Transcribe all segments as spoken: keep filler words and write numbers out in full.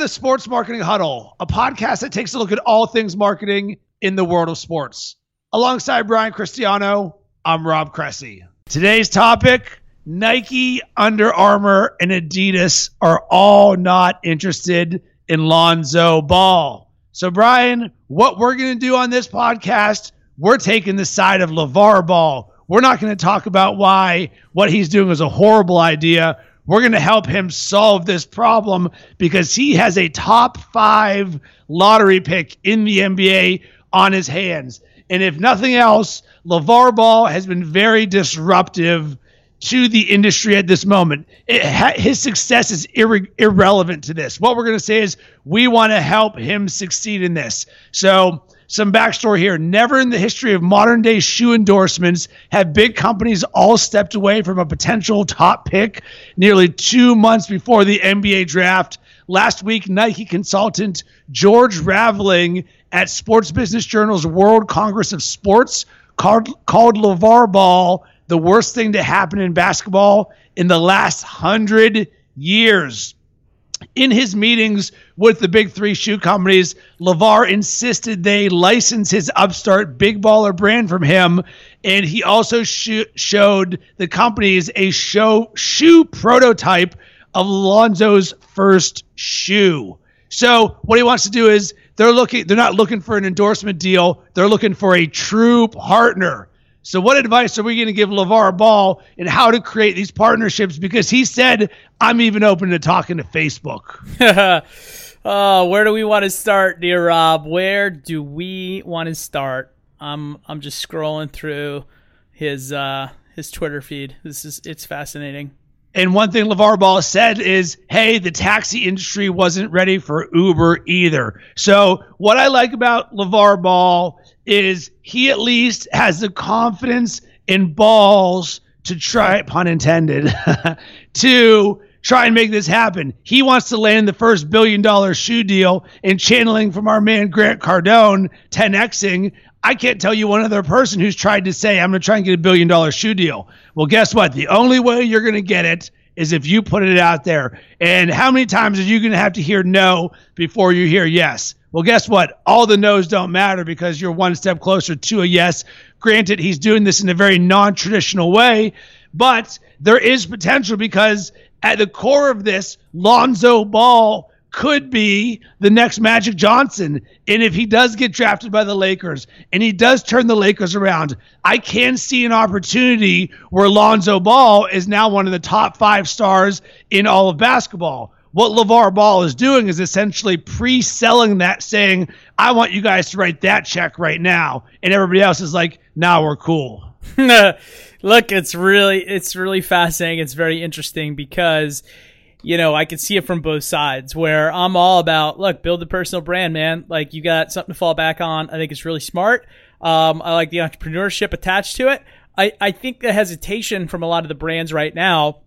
to the Sports Marketing Huddle, a podcast that takes a look at all things marketing in the world of sports. Alongside Brian Cristiano, I'm Rob Cressy. Today's topic, Nike, Under Armour, and Adidas are all not interested in Lonzo Ball. So, Brian, what we're going to do on this podcast, we're taking the side of LeVar Ball. We're not going to talk about why what he's doing is a horrible idea. We're going to help him solve this problem because he has a top five lottery pick in the N B A on his hands. And if nothing else, LeVar Ball has been very disruptive to the industry at this moment. It ha- his success is ir- irrelevant to this. What we're going to say is we want to help him succeed in this. So some backstory here. Never in the history of modern day shoe endorsements have big companies all stepped away from a potential top pick nearly two months before the N B A draft. Last week, Nike consultant George Raveling at Sports Business Journal's World Congress of Sports called, called LeVar Ball the worst thing to happen in basketball in the last hundred years. In his meetings with the big three shoe companies, LeVar insisted they license his upstart Big Baller Brand from him, and he also sh- showed the companies a show, shoe prototype of Lonzo's first shoe. So what he wants to do is they're looking, they're not looking for an endorsement deal. They're looking for a true partner. So what advice are we going to give LeVar Ball in how to create these partnerships? Because he said, I'm even open to talking to Facebook. Oh, where do we want to start, dear Rob? Where do we want to start? I'm I'm just scrolling through his uh, his Twitter feed. This is it's fascinating. And one thing LeVar Ball said is, hey, the taxi industry wasn't ready for Uber either. So what I like about LeVar Ball is he at least has the confidence and balls to try, pun intended, to try and make this happen. He wants to land the first billion dollar shoe deal, and channeling from our man Grant Cardone, ten X ing, I can't tell you one other person who's tried to say, I'm going to try and get a billion dollar shoe deal. Well, guess what? The only way you're going to get it is if you put it out there. And how many times are you going to have to hear no before you hear yes? Well, guess what? All the no's don't matter because you're one step closer to a yes. Granted, he's doing this in a very non-traditional way, but there is potential because at the core of this, Lonzo Ball could be the next Magic Johnson. And if he does get drafted by the Lakers and he does turn the Lakers around, I can see an opportunity where Lonzo Ball is now one of the top five stars in all of basketball. What LeVar Ball is doing is essentially pre-selling that, saying, I want you guys to write that check right now. And everybody else is like, now nah, we're cool. Look, it's really, it's really fascinating. It's very interesting because you know, I could see it from both sides where I'm all about, look, build a personal brand, man. Like you got something to fall back on. I think it's really smart. Um, I like the entrepreneurship attached to it. I, I think the hesitation from a lot of the brands right now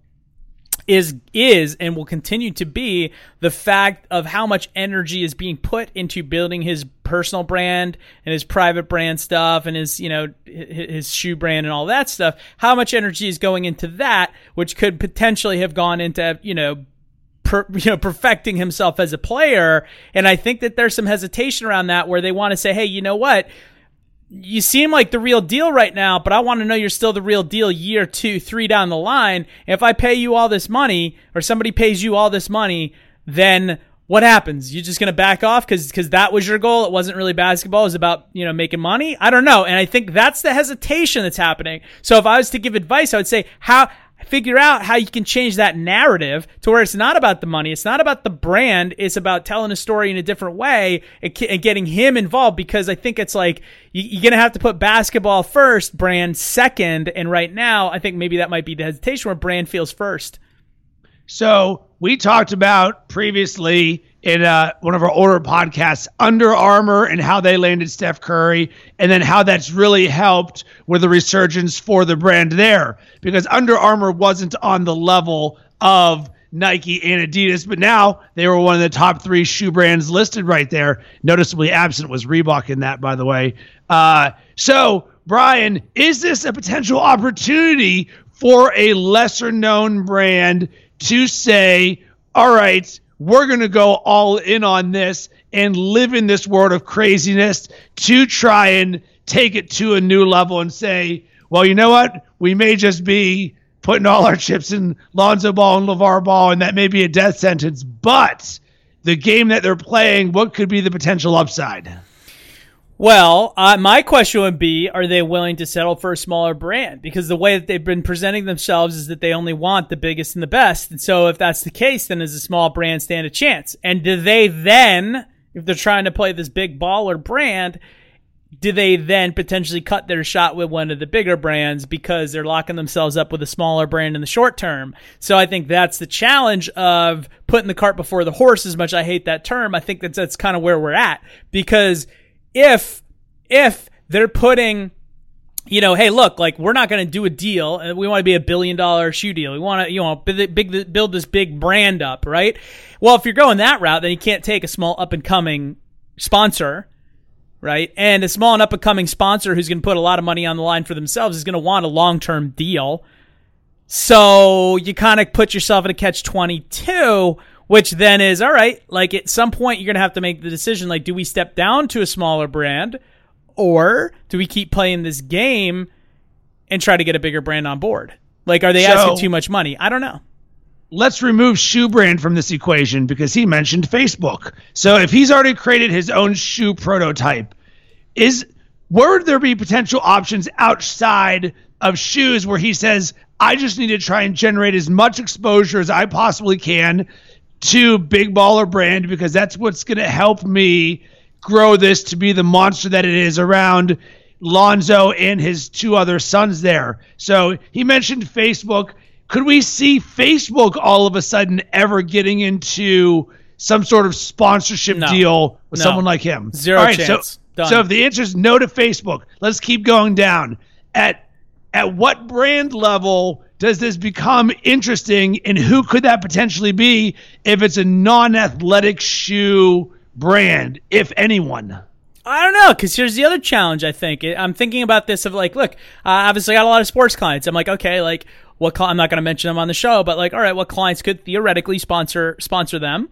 is, is, and will continue to be the fact of how much energy is being put into building his personal brand and his private brand stuff and his, you know, his shoe brand and all that stuff. How much energy is going into that, which could potentially have gone into, you know, per, you know, perfecting himself as a player. And I think that there's some hesitation around that where they want to say, hey, you know what? You seem like the real deal right now, but I want to know you're still the real deal year two, three down the line. And if I pay you all this money or somebody pays you all this money, then what happens? You're just going to back off because because that was your goal. It wasn't really basketball. It was about, you know, making money. I don't know. And I think that's the hesitation that's happening. So if I was to give advice, I would say how figure out how you can change that narrative to where it's not about the money. It's not about the brand. It's about telling a story in a different way and, and getting him involved, because I think it's like you, you're going to have to put basketball first, brand second. And right now, I think maybe that might be the hesitation where brand feels first. So we talked about previously in uh, one of our older podcasts, Under Armour and how they landed Steph Curry, and then how that's really helped with the resurgence for the brand there, because Under Armour wasn't on the level of Nike and Adidas, but now they were one of the top three shoe brands listed right there. Noticeably absent was Reebok in that, by the way. Uh, so, Brian, is this a potential opportunity for a lesser-known brand to say, all right, we're going to go all in on this and live in this world of craziness to try and take it to a new level and say, well, you know what? We may just be putting all our chips in Lonzo Ball and LeVar Ball, and that may be a death sentence. But the game that they're playing, what could be the potential upside? Well, uh, my question would be, are they willing to settle for a smaller brand? Because the way that they've been presenting themselves is that they only want the biggest and the best. And so if that's the case, then does a small brand stand a chance? And do they then, if they're trying to play this big baller brand, do they then potentially cut their shot with one of the bigger brands because they're locking themselves up with a smaller brand in the short term? So I think that's the challenge of putting the cart before the horse. As much as I hate that term, I think that's, that's kind of where we're at, because If, if they're putting, you know, hey, look, like, we're not going to do a deal, and we want to be a billion dollar shoe deal. We want to, you know, big, build this big brand up, right? Well, if you're going that route, then you can't take a small up and coming sponsor, right? And a small and up and coming sponsor who's going to put a lot of money on the line for themselves is going to want a long term deal. So you kind of put yourself in a catch twenty-two. Which then is, all right, like, at some point you're going to have to make the decision, like, do we step down to a smaller brand, or do we keep playing this game and try to get a bigger brand on board? Like, are they so, asking too much money? I don't know. Let's remove shoe brand from this equation, because he mentioned Facebook. So if he's already created his own shoe prototype, is would there be potential options outside of shoes where he says, I just need to try and generate as much exposure as I possibly can to Big Baller Brand, because that's what's going to help me grow this to be the monster that it is around Lonzo and his two other sons there. So he mentioned Facebook. Could we see Facebook all of a sudden ever getting into some sort of sponsorship no, deal with no, someone like him? Zero all right, chance. So, so if the answer is no to Facebook, let's keep going down. At at what brand level does this become interesting, and who could that potentially be if it's a non-athletic shoe brand, if anyone? I don't know, because here's the other challenge, I think. I'm thinking about this of, like, look, I obviously got a lot of sports clients. I'm like, okay, like, what? Cl- I'm not going to mention them on the show, but, like, all right, what clients could theoretically sponsor sponsor them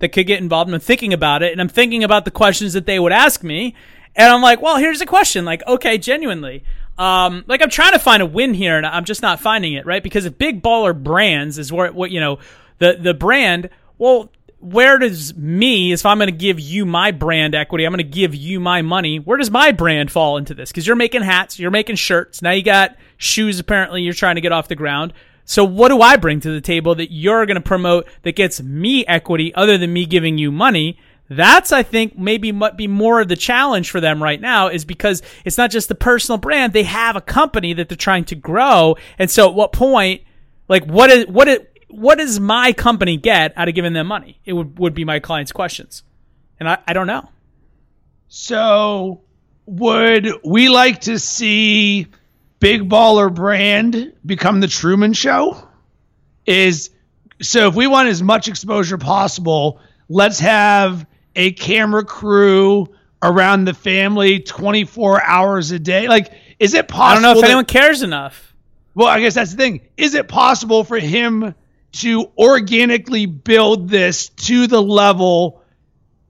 that could get involved? And I'm thinking about it, and I'm thinking about the questions that they would ask me, and I'm like, well, here's a question. Like, okay, genuinely. Um, like, I'm trying to find a win here, and I'm just not finding it, right? Because if Big Baller Brands is where, what, you know, the, the brand, well, where does me, if I'm going to give you my brand equity, I'm going to give you my money, where does my brand fall into this? Because you're making hats, you're making shirts, now you got shoes, apparently, you're trying to get off the ground. So what do I bring to the table that you're going to promote that gets me equity other than me giving you money? That's, I think, maybe might be more of the challenge for them right now, is because it's not just the personal brand. They have a company that they're trying to grow. And so at what point, like, what is, what is, what does my company get out of giving them money? It would, would be my client's questions. And I, I don't know. So would we like to see Big Baller Brand become the Truman Show? Is, so if we want as much exposure possible, let's have a camera crew around the family twenty-four hours a day. Like, is it possible? I don't know if that, anyone cares enough. Well, I guess that's the thing. Is it possible for him to organically build this to the level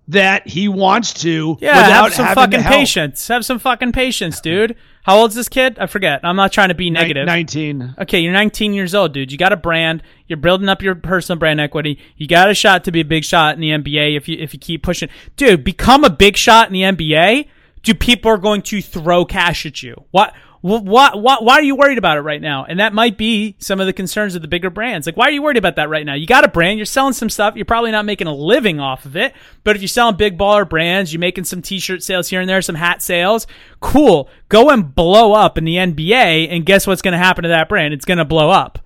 that he wants to? Yeah, without have some fucking patience. Have some fucking patience, dude. How old's this kid? I forget. I'm not trying to be negative. nineteen. Okay, you're nineteen years old, dude. You got a brand. You're building up your personal brand equity. You got a shot to be a big shot in the N B A if you if you keep pushing. Dude, become a big shot in the N B A. Dude, people are going to throw cash at you. What? What? What? Why are you worried about it right now? And that might be some of the concerns of the bigger brands. Like, why are you worried about that right now? You got a brand. You're selling some stuff. You're probably not making a living off of it. But if you're selling Big Baller Brands, you're making some T-shirt sales here and there, some hat sales. Cool. Go and blow up in the N B A, and guess what's going to happen to that brand? It's going to blow up.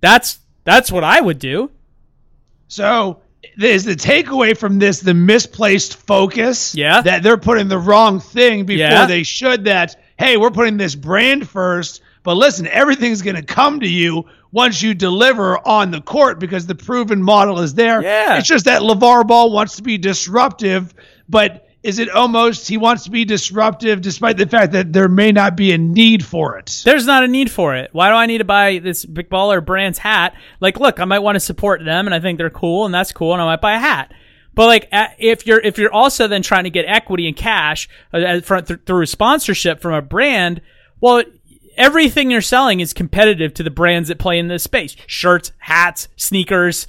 That's that's what I would do. So is the takeaway from this the misplaced focus? Yeah. That they're putting the wrong thing before yeah. they should. That, hey, we're putting this brand first, but listen, everything's going to come to you once you deliver on the court, because the proven model is there. Yeah. It's just that LeVar Ball wants to be disruptive, but Is it almost he wants to be disruptive despite the fact that there may not be a need for it? There's not a need for it. Why do I need to buy this Big Baller Brand's hat? Like, look, I might want to support them and I think they're cool and that's cool and I might buy a hat. But like, if you're, if you're also then trying to get equity and cash through sponsorship from a brand, well, everything you're selling is competitive to the brands that play in this space. Shirts, hats, sneakers.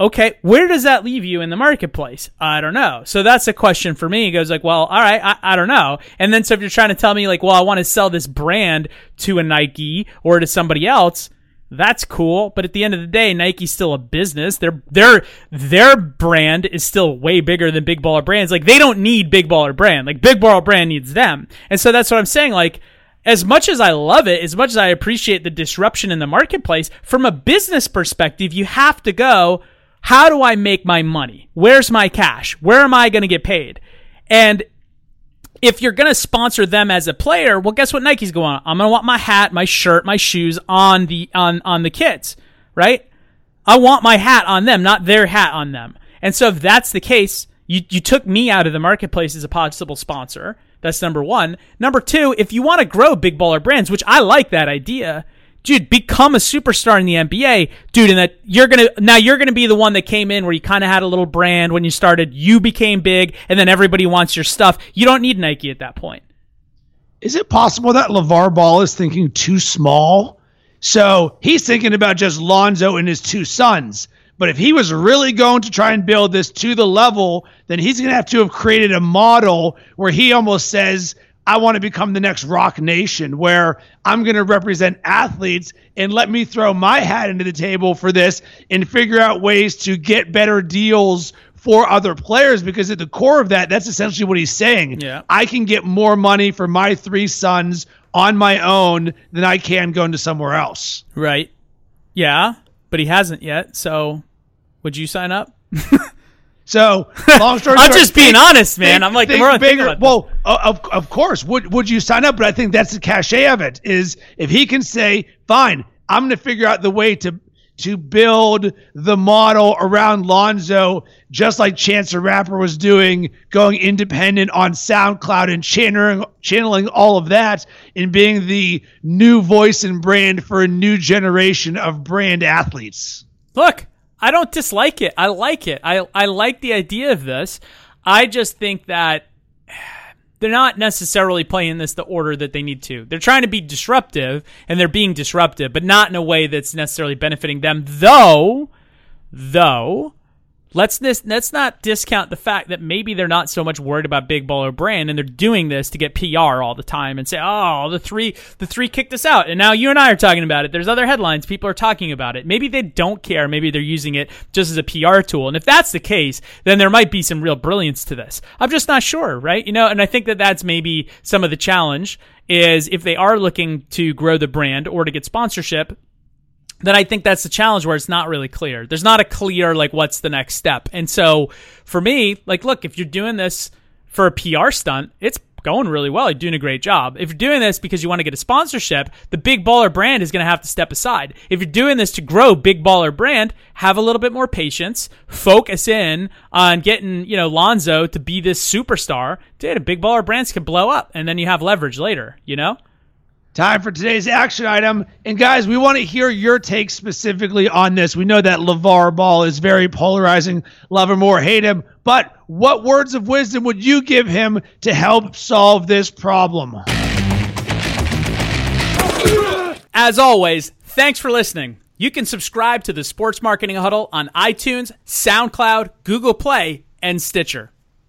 Okay, where does that leave you in the marketplace? I don't know. So that's a question for me. It goes like, well, all right, I, I don't know. And then so if you're trying to tell me like, well, I want to sell this brand to a Nike or to somebody else, that's cool. But at the end of the day, Nike's still a business. Their their their brand is still way bigger than Big Baller Brands. Like they don't need Big Baller Brand. Like Big Baller Brand needs them. And so that's what I'm saying. Like, as much as I love it, as much as I appreciate the disruption in the marketplace, from a business perspective, you have to go, how do I make my money? Where's my cash? Where am I going to get paid? And if you're going to sponsor them as a player, well, guess what Nike's going on? I'm going to want my hat, my shirt, my shoes on the on on the kids, right? I want my hat on them, not their hat on them. And so if that's the case, you, you took me out of the marketplace as a possible sponsor. That's number one. Number two, if you want to grow Big Baller Brands, which I like that idea, dude, become a superstar in the N B A, dude. And that you're gonna now you're gonna be the one that came in where you kind of had a little brand when you started. You became big, and then everybody wants your stuff. You don't need Nike at that point. Is it possible that LeVar Ball is thinking too small? So he's thinking about just Lonzo and his two sons. But if he was really going to try and build this to the level, then he's gonna have to have created a model where he almost says, I want to become the next Roc Nation, where I'm going to represent athletes and let me throw my hat into the table for this and figure out ways to get better deals for other players. Because at the core of that, that's essentially what he's saying. Yeah. I can get more money for my three sons on my own than I can going to somewhere else. Right. Yeah, but he hasn't yet. So would you sign up? So, long story short, I'm just being think, honest, man. Think, I'm like, think bigger. About well, of of course, would would you sign up? But I think that's the cachet of it is if he can say, "Fine, I'm going to figure out the way to to build the model around Lonzo, just like Chance the Rapper was doing, going independent on SoundCloud and channeling channeling all of that, and being the new voice and brand for a new generation of brand athletes." Look. I don't dislike it. I like it. I, I like the idea of this. I just think that they're not necessarily playing this the order that they need to. They're trying to be disruptive, and they're being disruptive, but not in a way that's necessarily benefiting them. Though, though, let's this let's not discount the fact that maybe they're not so much worried about Big Baller Brand, and they're doing this to get P R all the time and say, oh, the three the three kicked us out, and now you and I are talking about it. There's other headlines. People are talking about it. Maybe they don't care. Maybe they're using it just as a P R tool, and if that's the case, then there might be some real brilliance to this. I'm just not sure, right? You know, and I think that that's maybe some of the challenge is if they are looking to grow the brand or to get sponsorship, then I think that's the challenge where it's not really clear. There's not a clear, like, what's the next step. And so for me, like, look, if you're doing this for a P R stunt, it's going really well. You're doing a great job. If you're doing this because you want to get a sponsorship, the Big Baller Brand is going to have to step aside. If you're doing this to grow Big Baller Brand, have a little bit more patience, focus in on getting, you know, Lonzo to be this superstar. Dude, a Big Baller Brands can blow up, and then you have leverage later, you know? Time for today's action item. And guys, we want to hear your take specifically on this. We know that LeVar Ball is very polarizing. Love him or hate him. But what words of wisdom would you give him to help solve this problem? As always, thanks for listening. You can subscribe to the Sports Marketing Huddle on iTunes, SoundCloud, Google Play, and Stitcher.